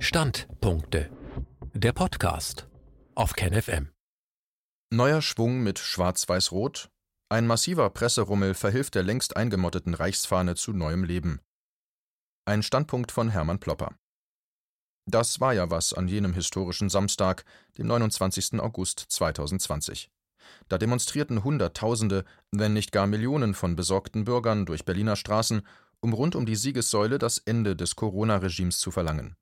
Standpunkte. Der Podcast auf KenFM. Neuer Schwung mit Schwarz-Weiß-Rot. Ein massiver Presserummel verhilft der längst eingemotteten Reichsfahne zu neuem Leben. Ein Standpunkt von Hermann Plopper. Das war ja was an jenem historischen Samstag, dem 29. August 2020. Da demonstrierten Hunderttausende, wenn nicht gar Millionen von besorgten Bürgern durch Berliner Straßen, um rund um die Siegessäule das Ende des Corona-Regimes zu verlangen.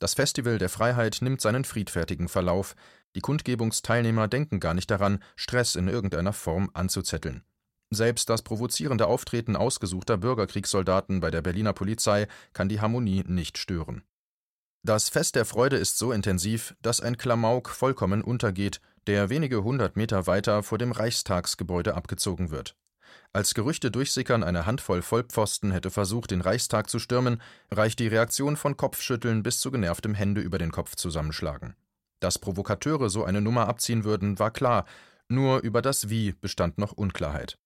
Das Festival der Freiheit nimmt seinen friedfertigen Verlauf. Die Kundgebungsteilnehmer denken gar nicht daran, Stress in irgendeiner Form anzuzetteln. Selbst das provozierende Auftreten ausgesuchter Bürgerkriegssoldaten bei der Berliner Polizei kann die Harmonie nicht stören. Das Fest der Freude ist so intensiv, dass ein Klamauk vollkommen untergeht, der wenige hundert Meter weiter vor dem Reichstagsgebäude abgezogen wird. Als Gerüchte durchsickern, eine Handvoll Vollpfosten hätte versucht, den Reichstag zu stürmen, reicht die Reaktion von Kopfschütteln bis zu genervtem Hände über den Kopf zusammenschlagen. Dass Provokateure so eine Nummer abziehen würden, war klar, nur über das Wie bestand noch Unklarheit.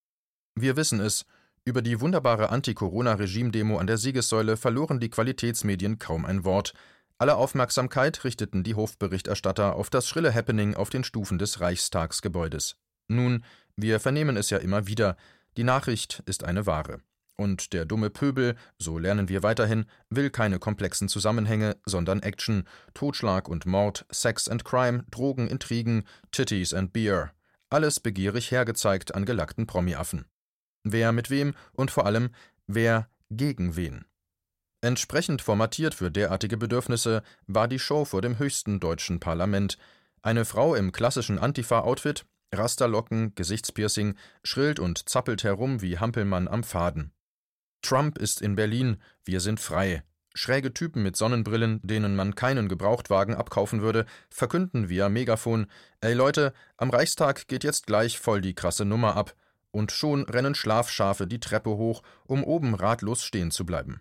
Wir wissen es, über die wunderbare Anti-Corona-Regime-Demo an der Siegessäule verloren die Qualitätsmedien kaum ein Wort. Alle Aufmerksamkeit richteten die Hofberichterstatter auf das schrille Happening auf den Stufen des Reichstagsgebäudes. Nun, wir vernehmen es ja immer wieder, die Nachricht ist eine Ware. Und der dumme Pöbel, so lernen wir weiterhin, will keine komplexen Zusammenhänge, sondern Action, Totschlag und Mord, Sex and Crime, Drogen, Intrigen, Titties and Beer. Alles begierig hergezeigt an gelackten Promi-Affen. Wer mit wem und vor allem, wer gegen wen. Entsprechend formatiert für derartige Bedürfnisse war die Show vor dem höchsten deutschen Parlament. Eine Frau im klassischen Antifa-Outfit, Rasterlocken, Gesichtspiercing, schrillt und zappelt herum wie Hampelmann am Faden. Trump ist in Berlin, wir sind frei. Schräge Typen mit Sonnenbrillen, denen man keinen Gebrauchtwagen abkaufen würde, verkünden via Megafon: Ey Leute, am Reichstag geht jetzt gleich voll die krasse Nummer ab. Und schon rennen Schlafschafe die Treppe hoch, um oben ratlos stehen zu bleiben.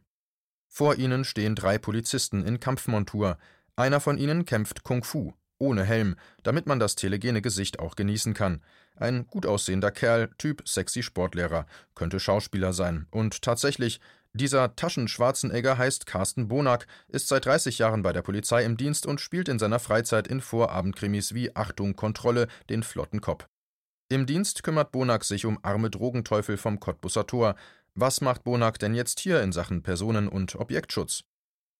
Vor ihnen stehen drei Polizisten in Kampfmontur. Einer von ihnen kämpft Kung-Fu, ohne Helm, damit man das telegene Gesicht auch genießen kann. Ein gut aussehender Kerl, Typ sexy Sportlehrer, könnte Schauspieler sein. Und tatsächlich, dieser Taschenschwarzenegger heißt Carsten Bonack, ist seit 30 Jahren bei der Polizei im Dienst und spielt in seiner Freizeit in Vorabendkrimis wie Achtung, Kontrolle, den flotten Kopf. Im Dienst kümmert Bonack sich um arme Drogenteufel vom Cottbusser Tor. Was macht Bonack denn jetzt hier in Sachen Personen- und Objektschutz?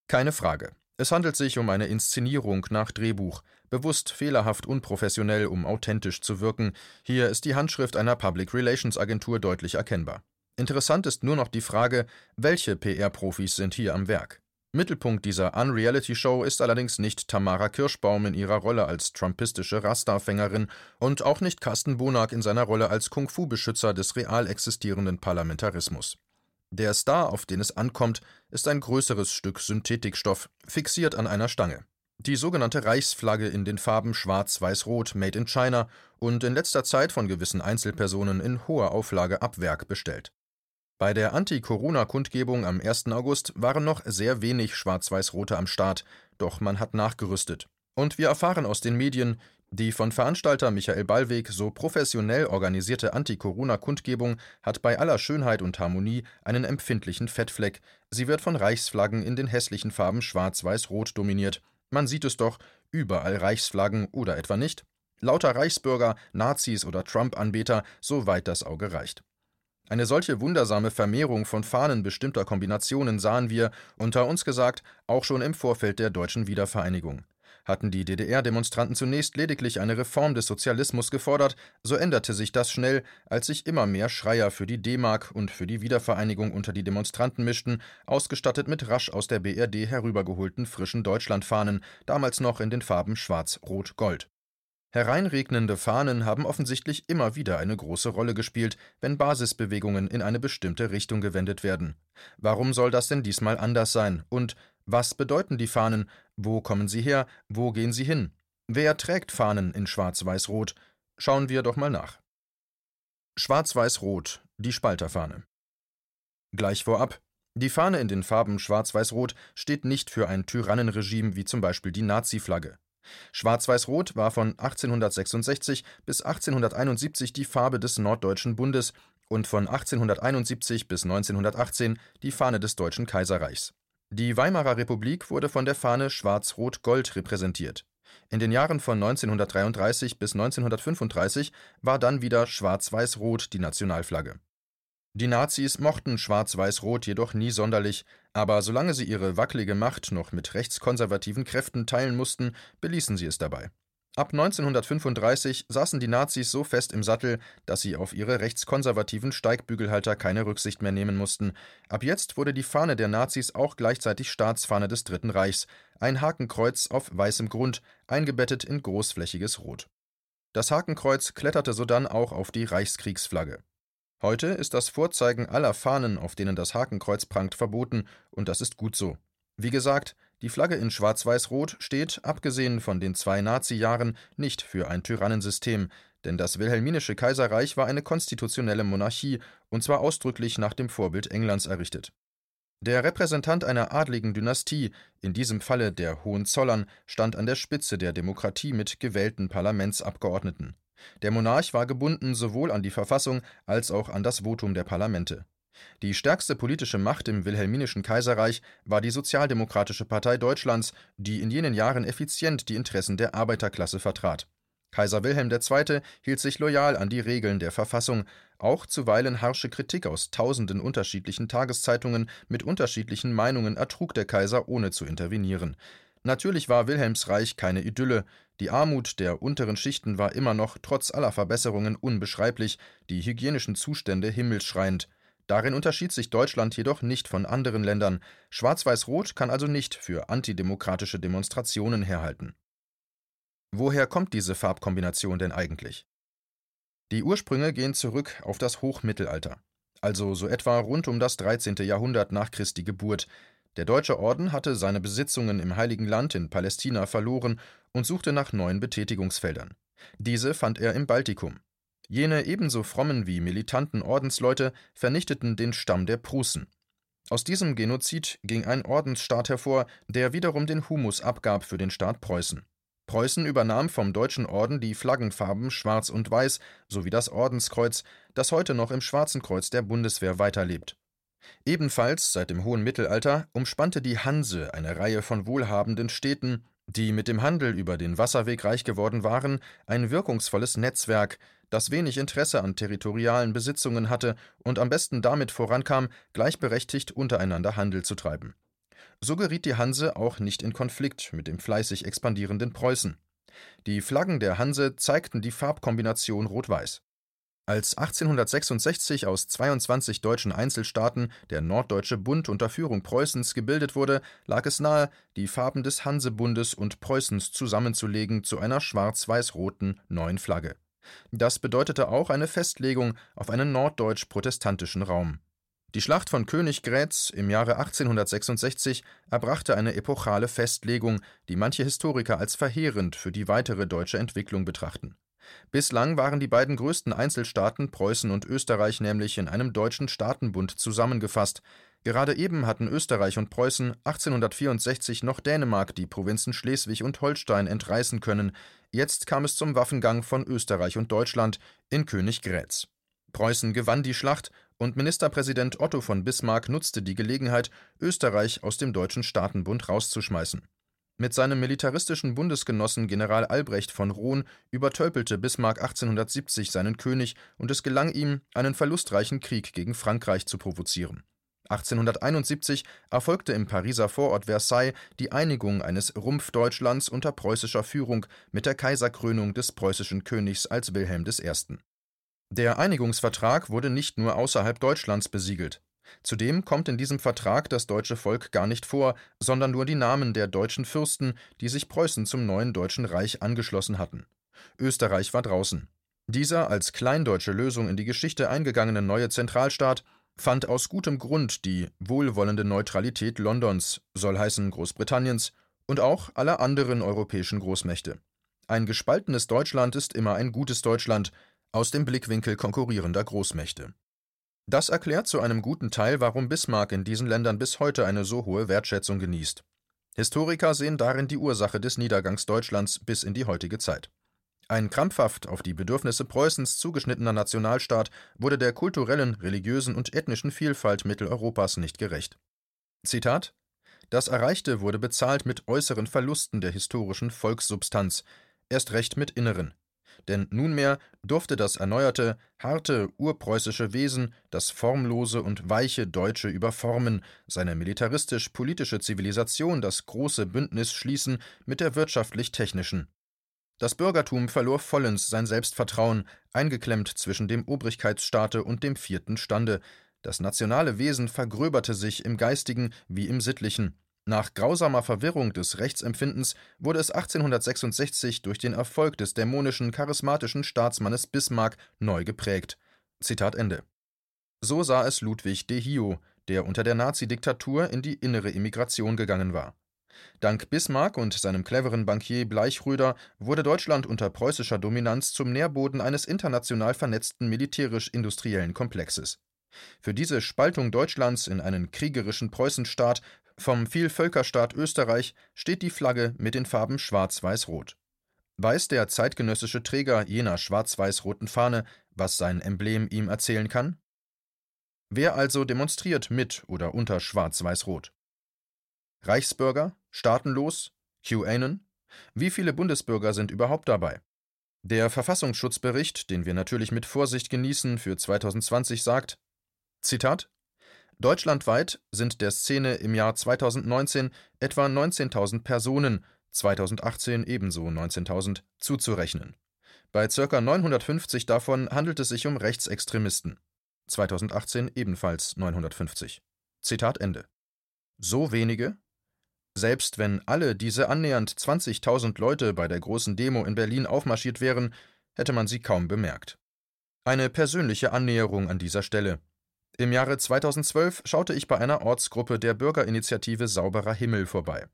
Keine Frage. Es handelt sich um eine Inszenierung nach Drehbuch, bewusst fehlerhaft unprofessionell, um authentisch zu wirken. Hier ist die Handschrift einer Public Relations Agentur deutlich erkennbar. Interessant ist nur noch die Frage, welche PR-Profis sind hier am Werk? Mittelpunkt dieser Unreality-Show ist allerdings nicht Tamara Kirschbaum in ihrer Rolle als trumpistische Rasterfängerin und auch nicht Carsten Bonack in seiner Rolle als Kung-Fu-Beschützer des real existierenden Parlamentarismus. Der Star, auf den es ankommt, ist ein größeres Stück Synthetikstoff, fixiert an einer Stange. Die sogenannte Reichsflagge in den Farben Schwarz-Weiß-Rot, made in China und in letzter Zeit von gewissen Einzelpersonen in hoher Auflage ab Werk bestellt. Bei der Anti-Corona-Kundgebung am 1. August waren noch sehr wenig Schwarz-Weiß-Rote am Start, doch man hat nachgerüstet. Und wir erfahren aus den Medien, die von Veranstalter Michael Ballweg so professionell organisierte Anti-Corona-Kundgebung hat bei aller Schönheit und Harmonie einen empfindlichen Fettfleck. Sie wird von Reichsflaggen in den hässlichen Farben Schwarz-Weiß-Rot dominiert. Man sieht es doch, überall Reichsflaggen oder etwa nicht. Lauter Reichsbürger, Nazis oder Trump-Anbeter, soweit das Auge reicht. Eine solche wundersame Vermehrung von Fahnen bestimmter Kombinationen sahen wir, unter uns gesagt, auch schon im Vorfeld der deutschen Wiedervereinigung. Hatten die DDR-Demonstranten zunächst lediglich eine Reform des Sozialismus gefordert, so änderte sich das schnell, als sich immer mehr Schreier für die D-Mark und für die Wiedervereinigung unter die Demonstranten mischten, ausgestattet mit rasch aus der BRD herübergeholten frischen Deutschlandfahnen, damals noch in den Farben Schwarz-Rot-Gold. Hereinregnende Fahnen haben offensichtlich immer wieder eine große Rolle gespielt, wenn Basisbewegungen in eine bestimmte Richtung gewendet werden. Warum soll das denn diesmal anders sein? Und was bedeuten die Fahnen? Wo kommen sie her? Wo gehen sie hin? Wer trägt Fahnen in Schwarz-Weiß-Rot? Schauen wir doch mal nach. Schwarz-Weiß-Rot, die Spalterfahne. Gleich vorab. Die Fahne in den Farben Schwarz-Weiß-Rot steht nicht für ein Tyrannenregime wie zum Beispiel die Nazi-Flagge. Schwarz-Weiß-Rot war von 1866 bis 1871 die Farbe des Norddeutschen Bundes und von 1871 bis 1918 die Fahne des Deutschen Kaiserreichs. Die Weimarer Republik wurde von der Fahne Schwarz-Rot-Gold repräsentiert. In den Jahren von 1933 bis 1935 war dann wieder Schwarz-Weiß-Rot die Nationalflagge. Die Nazis mochten Schwarz-Weiß-Rot jedoch nie sonderlich, aber solange sie ihre wackelige Macht noch mit rechtskonservativen Kräften teilen mussten, beließen sie es dabei. Ab 1935 saßen die Nazis so fest im Sattel, dass sie auf ihre rechtskonservativen Steigbügelhalter keine Rücksicht mehr nehmen mussten. Ab jetzt wurde die Fahne der Nazis auch gleichzeitig Staatsfahne des Dritten Reichs, ein Hakenkreuz auf weißem Grund, eingebettet in großflächiges Rot. Das Hakenkreuz kletterte sodann auch auf die Reichskriegsflagge. Heute ist das Vorzeigen aller Fahnen, auf denen das Hakenkreuz prangt, verboten, und das ist gut so. Wie gesagt, die Flagge in Schwarz-Weiß-Rot steht, abgesehen von den 2 Nazi-Jahren, nicht für ein Tyrannensystem, denn das wilhelminische Kaiserreich war eine konstitutionelle Monarchie, und zwar ausdrücklich nach dem Vorbild Englands errichtet. Der Repräsentant einer adligen Dynastie, in diesem Falle der Hohenzollern, stand an der Spitze der Demokratie mit gewählten Parlamentsabgeordneten. Der Monarch war gebunden sowohl an die Verfassung als auch an das Votum der Parlamente. Die stärkste politische Macht im wilhelminischen Kaiserreich war die Sozialdemokratische Partei Deutschlands, die in jenen Jahren effizient die Interessen der Arbeiterklasse vertrat. Kaiser Wilhelm II. Hielt sich loyal an die Regeln der Verfassung, auch zuweilen harsche Kritik aus tausenden unterschiedlichen Tageszeitungen mit unterschiedlichen Meinungen ertrug der Kaiser, ohne zu intervenieren. Natürlich war Wilhelms Reich keine Idylle, die Armut der unteren Schichten war immer noch trotz aller Verbesserungen unbeschreiblich, die hygienischen Zustände himmelschreiend. Darin unterschied sich Deutschland jedoch nicht von anderen Ländern. Schwarz-Weiß-Rot kann also nicht für antidemokratische Demonstrationen herhalten. Woher kommt diese Farbkombination denn eigentlich? Die Ursprünge gehen zurück auf das Hochmittelalter, also so etwa rund um das 13. Jahrhundert nach Christi Geburt. Der Deutsche Orden hatte seine Besitzungen im Heiligen Land in Palästina verloren und suchte nach neuen Betätigungsfeldern. Diese fand er im Baltikum. Jene ebenso frommen wie militanten Ordensleute vernichteten den Stamm der Prußen. Aus diesem Genozid ging ein Ordensstaat hervor, der wiederum den Humus abgab für den Staat Preußen. Preußen übernahm vom Deutschen Orden die Flaggenfarben Schwarz und Weiß sowie das Ordenskreuz, das heute noch im Schwarzen Kreuz der Bundeswehr weiterlebt. Ebenfalls seit dem hohen Mittelalter umspannte die Hanse eine Reihe von wohlhabenden Städten, die mit dem Handel über den Wasserweg reich geworden waren, ein wirkungsvolles Netzwerk, das wenig Interesse an territorialen Besitzungen hatte und am besten damit vorankam, gleichberechtigt untereinander Handel zu treiben. So geriet die Hanse auch nicht in Konflikt mit dem fleißig expandierenden Preußen. Die Flaggen der Hanse zeigten die Farbkombination Rot-Weiß. Als 1866 aus 22 deutschen Einzelstaaten der Norddeutsche Bund unter Führung Preußens gebildet wurde, lag es nahe, die Farben des Hansebundes und Preußens zusammenzulegen zu einer schwarz-weiß-roten neuen Flagge. Das bedeutete auch eine Festlegung auf einen norddeutsch-protestantischen Raum. Die Schlacht von Königgrätz im Jahre 1866 erbrachte eine epochale Festlegung, die manche Historiker als verheerend für die weitere deutsche Entwicklung betrachten. Bislang waren die beiden größten Einzelstaaten, Preußen und Österreich, nämlich in einem deutschen Staatenbund zusammengefasst. Gerade eben hatten Österreich und Preußen 1864 noch Dänemark, die Provinzen Schleswig und Holstein, entreißen können. Jetzt kam es zum Waffengang von Österreich und Deutschland in Königgrätz. Preußen gewann die Schlacht und Ministerpräsident Otto von Bismarck nutzte die Gelegenheit, Österreich aus dem deutschen Staatenbund rauszuschmeißen. Mit seinem militaristischen Bundesgenossen General Albrecht von Roon übertölpelte Bismarck 1870 seinen König und es gelang ihm, einen verlustreichen Krieg gegen Frankreich zu provozieren. 1871 erfolgte im Pariser Vorort Versailles die Einigung eines Rumpfdeutschlands unter preußischer Führung mit der Kaiserkrönung des preußischen Königs als Wilhelm I. Der Einigungsvertrag wurde nicht nur außerhalb Deutschlands besiegelt. Zudem kommt in diesem Vertrag das deutsche Volk gar nicht vor, sondern nur die Namen der deutschen Fürsten, die sich Preußen zum neuen Deutschen Reich angeschlossen hatten. Österreich war draußen. Dieser als kleindeutsche Lösung in die Geschichte eingegangene neue Zentralstaat fand aus gutem Grund die wohlwollende Neutralität Londons, soll heißen Großbritanniens, und auch aller anderen europäischen Großmächte. Ein gespaltenes Deutschland ist immer ein gutes Deutschland, aus dem Blickwinkel konkurrierender Großmächte. Das erklärt zu einem guten Teil, warum Bismarck in diesen Ländern bis heute eine so hohe Wertschätzung genießt. Historiker sehen darin die Ursache des Niedergangs Deutschlands bis in die heutige Zeit. Ein krampfhaft auf die Bedürfnisse Preußens zugeschnittener Nationalstaat wurde der kulturellen, religiösen und ethnischen Vielfalt Mitteleuropas nicht gerecht. Zitat: Das Erreichte wurde bezahlt mit äußeren Verlusten der historischen Volkssubstanz, erst recht mit inneren. Denn nunmehr durfte das erneuerte, harte, urpreußische Wesen das formlose und weiche Deutsche überformen, seine militaristisch-politische Zivilisation das große Bündnis schließen mit der wirtschaftlich-technischen. Das Bürgertum verlor vollends sein Selbstvertrauen, eingeklemmt zwischen dem Obrigkeitsstaate und dem vierten Stande. Das nationale Wesen vergröberte sich im Geistigen wie im Sittlichen. Nach grausamer Verwirrung des Rechtsempfindens wurde es 1866 durch den Erfolg des dämonischen, charismatischen Staatsmannes Bismarck neu geprägt. Zitat Ende. So sah es Ludwig Dehio, der unter der Nazi-Diktatur in die innere Emigration gegangen war. Dank Bismarck und seinem cleveren Bankier Bleichröder wurde Deutschland unter preußischer Dominanz zum Nährboden eines international vernetzten militärisch-industriellen Komplexes. Für diese Spaltung Deutschlands in einen kriegerischen Preußenstaat vom Vielvölkerstaat Österreich steht die Flagge mit den Farben Schwarz-Weiß-Rot. Weiß der zeitgenössische Träger jener schwarz-weiß-roten Fahne, was sein Emblem ihm erzählen kann? Wer also demonstriert mit oder unter Schwarz-Weiß-Rot? Reichsbürger? Staatenlos? QAnon? Wie viele Bundesbürger sind überhaupt dabei? Der Verfassungsschutzbericht, den wir natürlich mit Vorsicht genießen, für 2020 sagt, Zitat: Deutschlandweit sind der Szene im Jahr 2019 etwa 19.000 Personen, 2018 ebenso 19.000, zuzurechnen. Bei ca. 950 davon handelt es sich um Rechtsextremisten. 2018 ebenfalls 950. Zitat Ende. So wenige? Selbst wenn alle diese annähernd 20.000 Leute bei der großen Demo in Berlin aufmarschiert wären, hätte man sie kaum bemerkt. Eine persönliche Annäherung an dieser Stelle. Im Jahre 2012 schaute ich bei einer Ortsgruppe der Bürgerinitiative Sauberer Himmel vorbei.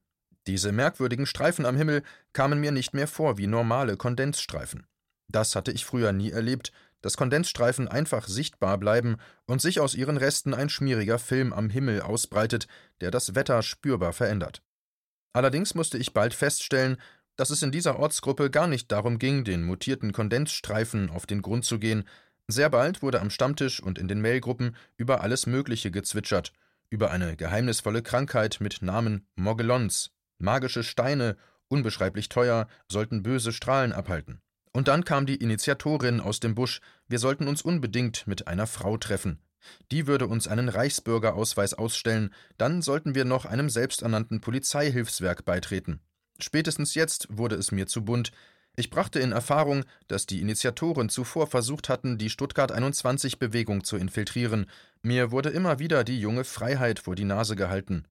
Diese merkwürdigen Streifen am Himmel kamen mir nicht mehr vor wie normale Kondensstreifen. Das hatte ich früher nie erlebt, dass Kondensstreifen einfach sichtbar bleiben und sich aus ihren Resten ein schmieriger Film am Himmel ausbreitet, der das Wetter spürbar verändert. Allerdings musste ich bald feststellen, dass es in dieser Ortsgruppe gar nicht darum ging, den mutierten Kondensstreifen auf den Grund zu gehen. Sehr bald wurde am Stammtisch und in den Mailgruppen über alles Mögliche gezwitschert, über eine geheimnisvolle Krankheit mit Namen Mogelons, magische Steine, unbeschreiblich teuer, sollten böse Strahlen abhalten. Und dann kam die Initiatorin aus dem Busch, wir sollten uns unbedingt mit einer Frau treffen. Die würde uns einen Reichsbürgerausweis ausstellen, dann sollten wir noch einem selbsternannten Polizeihilfswerk beitreten. Spätestens jetzt wurde es mir zu bunt. Ich brachte in Erfahrung, dass die Initiatoren zuvor versucht hatten, die Stuttgart-21-Bewegung zu infiltrieren. Mir wurde immer wieder die junge Freiheit vor die Nase gehalten.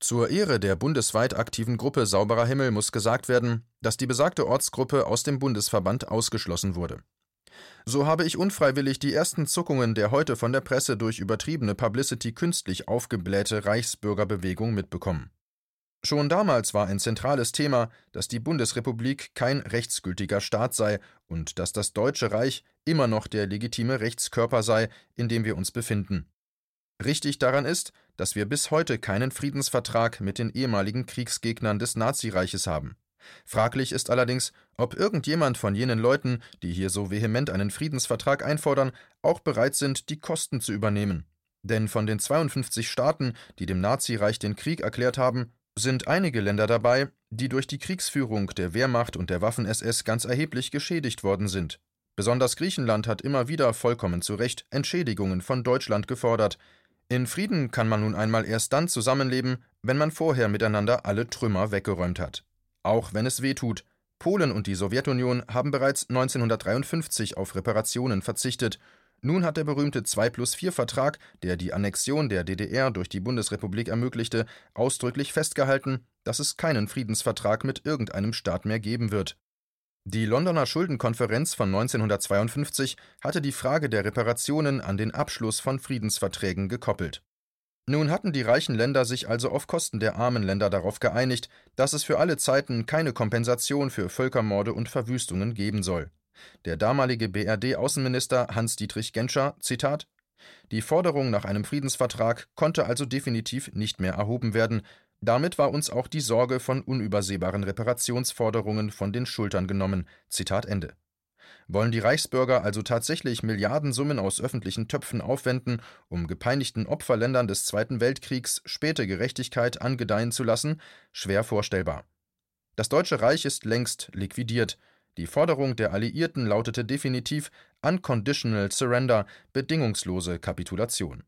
Zur Ehre der bundesweit aktiven Gruppe Sauberer Himmel muss gesagt werden, dass die besagte Ortsgruppe aus dem Bundesverband ausgeschlossen wurde. So habe ich unfreiwillig die ersten Zuckungen der heute von der Presse durch übertriebene Publicity künstlich aufgeblähte Reichsbürgerbewegung mitbekommen. Schon damals war ein zentrales Thema, dass die Bundesrepublik kein rechtsgültiger Staat sei und dass das Deutsche Reich immer noch der legitime Rechtskörper sei, in dem wir uns befinden. Richtig daran ist, dass wir bis heute keinen Friedensvertrag mit den ehemaligen Kriegsgegnern des Nazireiches haben. Fraglich ist allerdings, ob irgendjemand von jenen Leuten, die hier so vehement einen Friedensvertrag einfordern, auch bereit sind, die Kosten zu übernehmen. Denn von den 52 Staaten, die dem Nazireich den Krieg erklärt haben, sind einige Länder dabei, die durch die Kriegsführung der Wehrmacht und der Waffen-SS ganz erheblich geschädigt worden sind. Besonders Griechenland hat immer wieder, vollkommen zu Recht, Entschädigungen von Deutschland gefordert. In Frieden kann man nun einmal erst dann zusammenleben, wenn man vorher miteinander alle Trümmer weggeräumt hat. Auch wenn es weh tut. Polen und die Sowjetunion haben bereits 1953 auf Reparationen verzichtet. Nun hat der berühmte 2+4-Vertrag, der die Annexion der DDR durch die Bundesrepublik ermöglichte, ausdrücklich festgehalten, dass es keinen Friedensvertrag mit irgendeinem Staat mehr geben wird. Die Londoner Schuldenkonferenz von 1952 hatte die Frage der Reparationen an den Abschluss von Friedensverträgen gekoppelt. Nun hatten die reichen Länder sich also auf Kosten der armen Länder darauf geeinigt, dass es für alle Zeiten keine Kompensation für Völkermorde und Verwüstungen geben soll. Der damalige BRD-Außenminister Hans-Dietrich Genscher, Zitat, die Forderung nach einem Friedensvertrag konnte also definitiv nicht mehr erhoben werden. Damit war uns auch die Sorge von unübersehbaren Reparationsforderungen von den Schultern genommen. Zitat Ende. Wollen die Reichsbürger also tatsächlich Milliardensummen aus öffentlichen Töpfen aufwenden, um gepeinigten Opferländern des Zweiten Weltkriegs späte Gerechtigkeit angedeihen zu lassen? Schwer vorstellbar. Das Deutsche Reich ist längst liquidiert. Die Forderung der Alliierten lautete definitiv Unconditional Surrender, bedingungslose Kapitulation.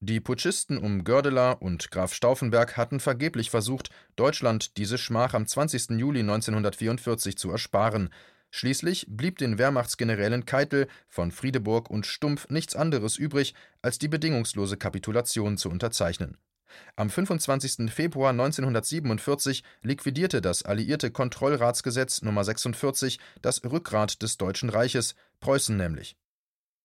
Die Putschisten um Gördeler und Graf Stauffenberg hatten vergeblich versucht, Deutschland diese Schmach am 20. Juli 1944 zu ersparen. Schließlich blieb den Wehrmachtsgenerälen Keitel, von Friedeburg und Stumpf nichts anderes übrig, als die bedingungslose Kapitulation zu unterzeichnen. Am 25. Februar 1947 liquidierte das alliierte Kontrollratsgesetz Nummer 46 das Rückgrat des Deutschen Reiches, Preußen nämlich.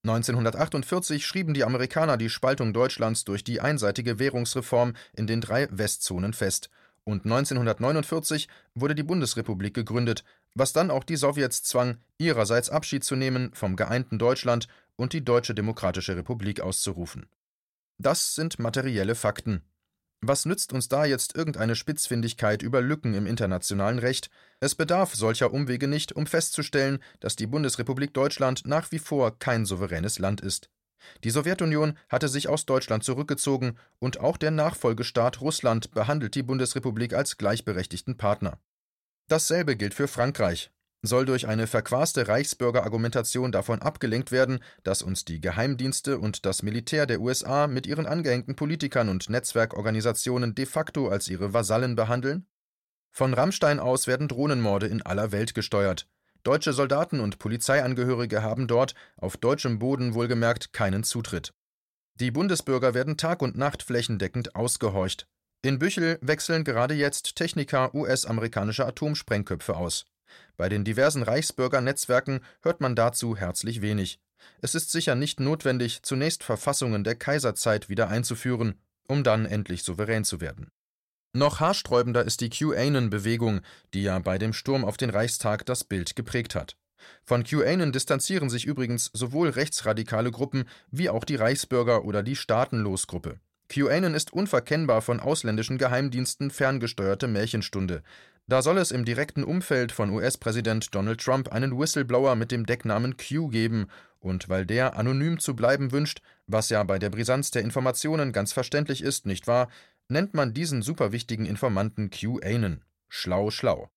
1948 schrieben die Amerikaner die Spaltung Deutschlands durch die einseitige Währungsreform in den 3 Westzonen fest. Und 1949 wurde die Bundesrepublik gegründet, was dann auch die Sowjets zwang, ihrerseits Abschied zu nehmen vom geeinten Deutschland und die Deutsche Demokratische Republik auszurufen. Das sind materielle Fakten. Was nützt uns da jetzt irgendeine Spitzfindigkeit über Lücken im internationalen Recht? Es bedarf solcher Umwege nicht, um festzustellen, dass die Bundesrepublik Deutschland nach wie vor kein souveränes Land ist. Die Sowjetunion hatte sich aus Deutschland zurückgezogen und auch der Nachfolgestaat Russland behandelt die Bundesrepublik als gleichberechtigten Partner. Dasselbe gilt für Frankreich. Soll durch eine verquaste Reichsbürgerargumentation davon abgelenkt werden, dass uns die Geheimdienste und das Militär der USA mit ihren angehängten Politikern und Netzwerkorganisationen de facto als ihre Vasallen behandeln? Von Rammstein aus werden Drohnenmorde in aller Welt gesteuert. Deutsche Soldaten und Polizeiangehörige haben dort, auf deutschem Boden wohlgemerkt, keinen Zutritt. Die Bundesbürger werden Tag und Nacht flächendeckend ausgehorcht. In Büchel wechseln gerade jetzt Techniker US-amerikanischer Atomsprengköpfe aus. Bei den diversen Reichsbürgernetzwerken hört man dazu herzlich wenig. Es ist sicher nicht notwendig, zunächst Verfassungen der Kaiserzeit wieder einzuführen, um dann endlich souverän zu werden. Noch haarsträubender ist die QAnon-Bewegung, die ja bei dem Sturm auf den Reichstag das Bild geprägt hat. Von QAnon distanzieren sich übrigens sowohl rechtsradikale Gruppen wie auch die Reichsbürger- oder die Staatenlosgruppe. QAnon ist unverkennbar von ausländischen Geheimdiensten ferngesteuerte Märchenstunde. Da soll es im direkten Umfeld von US-Präsident Donald Trump einen Whistleblower mit dem Decknamen Q geben und weil der anonym zu bleiben wünscht, was ja bei der Brisanz der Informationen ganz verständlich ist, nicht wahr, nennt man diesen superwichtigen Informanten QAnon. Schlau, schlau.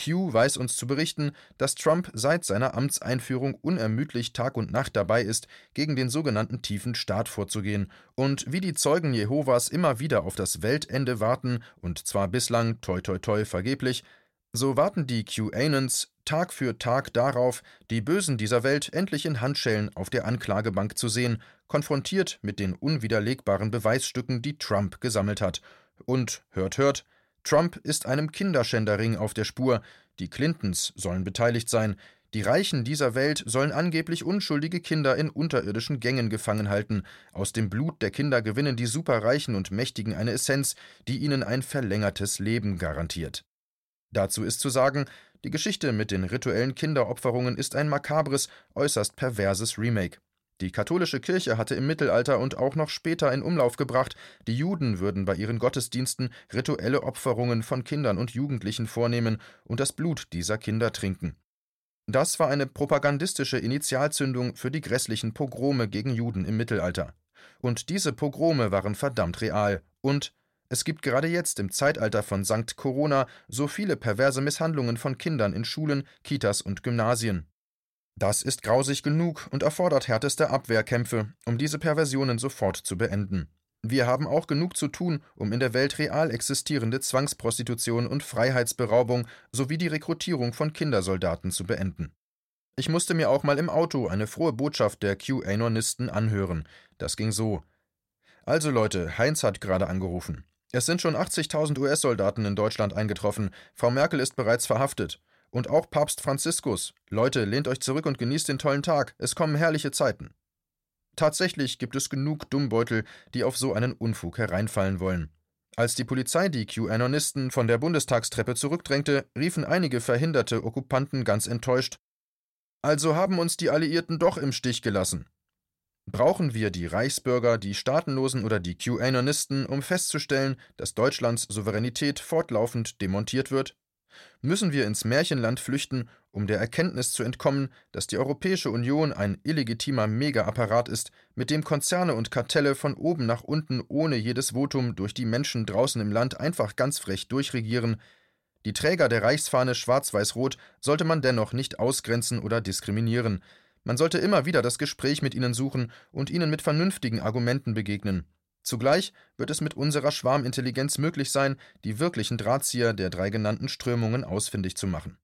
Q weiß uns zu berichten, dass Trump seit seiner Amtseinführung unermüdlich Tag und Nacht dabei ist, gegen den sogenannten tiefen Staat vorzugehen und wie die Zeugen Jehovas immer wieder auf das Weltende warten und zwar bislang toi toi toi vergeblich, so warten die QAnons Tag für Tag darauf, die Bösen dieser Welt endlich in Handschellen auf der Anklagebank zu sehen, konfrontiert mit den unwiderlegbaren Beweisstücken, die Trump gesammelt hat. Und, hört, Trump ist einem Kinderschänderring auf der Spur, die Clintons sollen beteiligt sein, die Reichen dieser Welt sollen angeblich unschuldige Kinder in unterirdischen Gängen gefangen halten, aus dem Blut der Kinder gewinnen die Superreichen und Mächtigen eine Essenz, die ihnen ein verlängertes Leben garantiert. Dazu ist zu sagen, die Geschichte mit den rituellen Kinderopferungen ist ein makabres, äußerst perverses Remake. Die katholische Kirche hatte im Mittelalter und auch noch später in Umlauf gebracht, die Juden würden bei ihren Gottesdiensten rituelle Opferungen von Kindern und Jugendlichen vornehmen und das Blut dieser Kinder trinken. Das war eine propagandistische Initialzündung für die grässlichen Pogrome gegen Juden im Mittelalter. Und diese Pogrome waren verdammt real. Und es gibt gerade jetzt im Zeitalter von Sankt Corona so viele perverse Misshandlungen von Kindern in Schulen, Kitas und Gymnasien. Das ist grausig genug und erfordert härteste Abwehrkämpfe, um diese Perversionen sofort zu beenden. Wir haben auch genug zu tun, um in der Welt real existierende Zwangsprostitution und Freiheitsberaubung sowie die Rekrutierung von Kindersoldaten zu beenden. Ich musste mir auch mal im Auto eine frohe Botschaft der QAnonisten anhören. Das ging so. Also Leute, Heinz hat gerade angerufen. Es sind schon 80.000 US-Soldaten in Deutschland eingetroffen. Frau Merkel ist bereits verhaftet. Und auch Papst Franziskus. Leute, lehnt euch zurück und genießt den tollen Tag. Es kommen herrliche Zeiten. Tatsächlich gibt es genug Dummbeutel, die auf so einen Unfug hereinfallen wollen. Als die Polizei die QAnonisten von der Bundestagstreppe zurückdrängte, riefen einige verhinderte Okkupanten ganz enttäuscht: Also haben uns die Alliierten doch im Stich gelassen. Brauchen wir die Reichsbürger, die Staatenlosen oder die QAnonisten, um festzustellen, dass Deutschlands Souveränität fortlaufend demontiert wird? Müssen wir ins Märchenland flüchten, um der Erkenntnis zu entkommen, dass die Europäische Union ein illegitimer Megaapparat ist, mit dem Konzerne und Kartelle von oben nach unten ohne jedes Votum durch die Menschen draußen im Land einfach ganz frech durchregieren. Die Träger der Reichsfahne schwarz-weiß-rot sollte man dennoch nicht ausgrenzen oder diskriminieren. Man sollte immer wieder das Gespräch mit ihnen suchen und ihnen mit vernünftigen Argumenten begegnen. Zugleich wird es mit unserer Schwarmintelligenz möglich sein, die wirklichen Drahtzieher der drei genannten Strömungen ausfindig zu machen.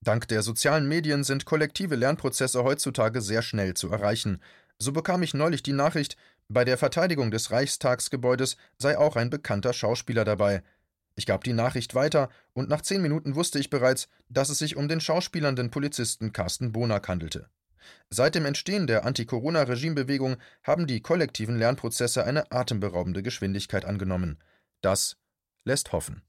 Dank der sozialen Medien sind kollektive Lernprozesse heutzutage sehr schnell zu erreichen. So bekam ich neulich die Nachricht, bei der Verteidigung des Reichstagsgebäudes sei auch ein bekannter Schauspieler dabei. Ich gab die Nachricht weiter und nach 10 Minuten wusste ich bereits, dass es sich um den schauspielernden Polizisten Carsten Bonack handelte. Seit dem Entstehen der Anti-Corona-Regime-Bewegung haben die kollektiven Lernprozesse eine atemberaubende Geschwindigkeit angenommen. Das lässt hoffen.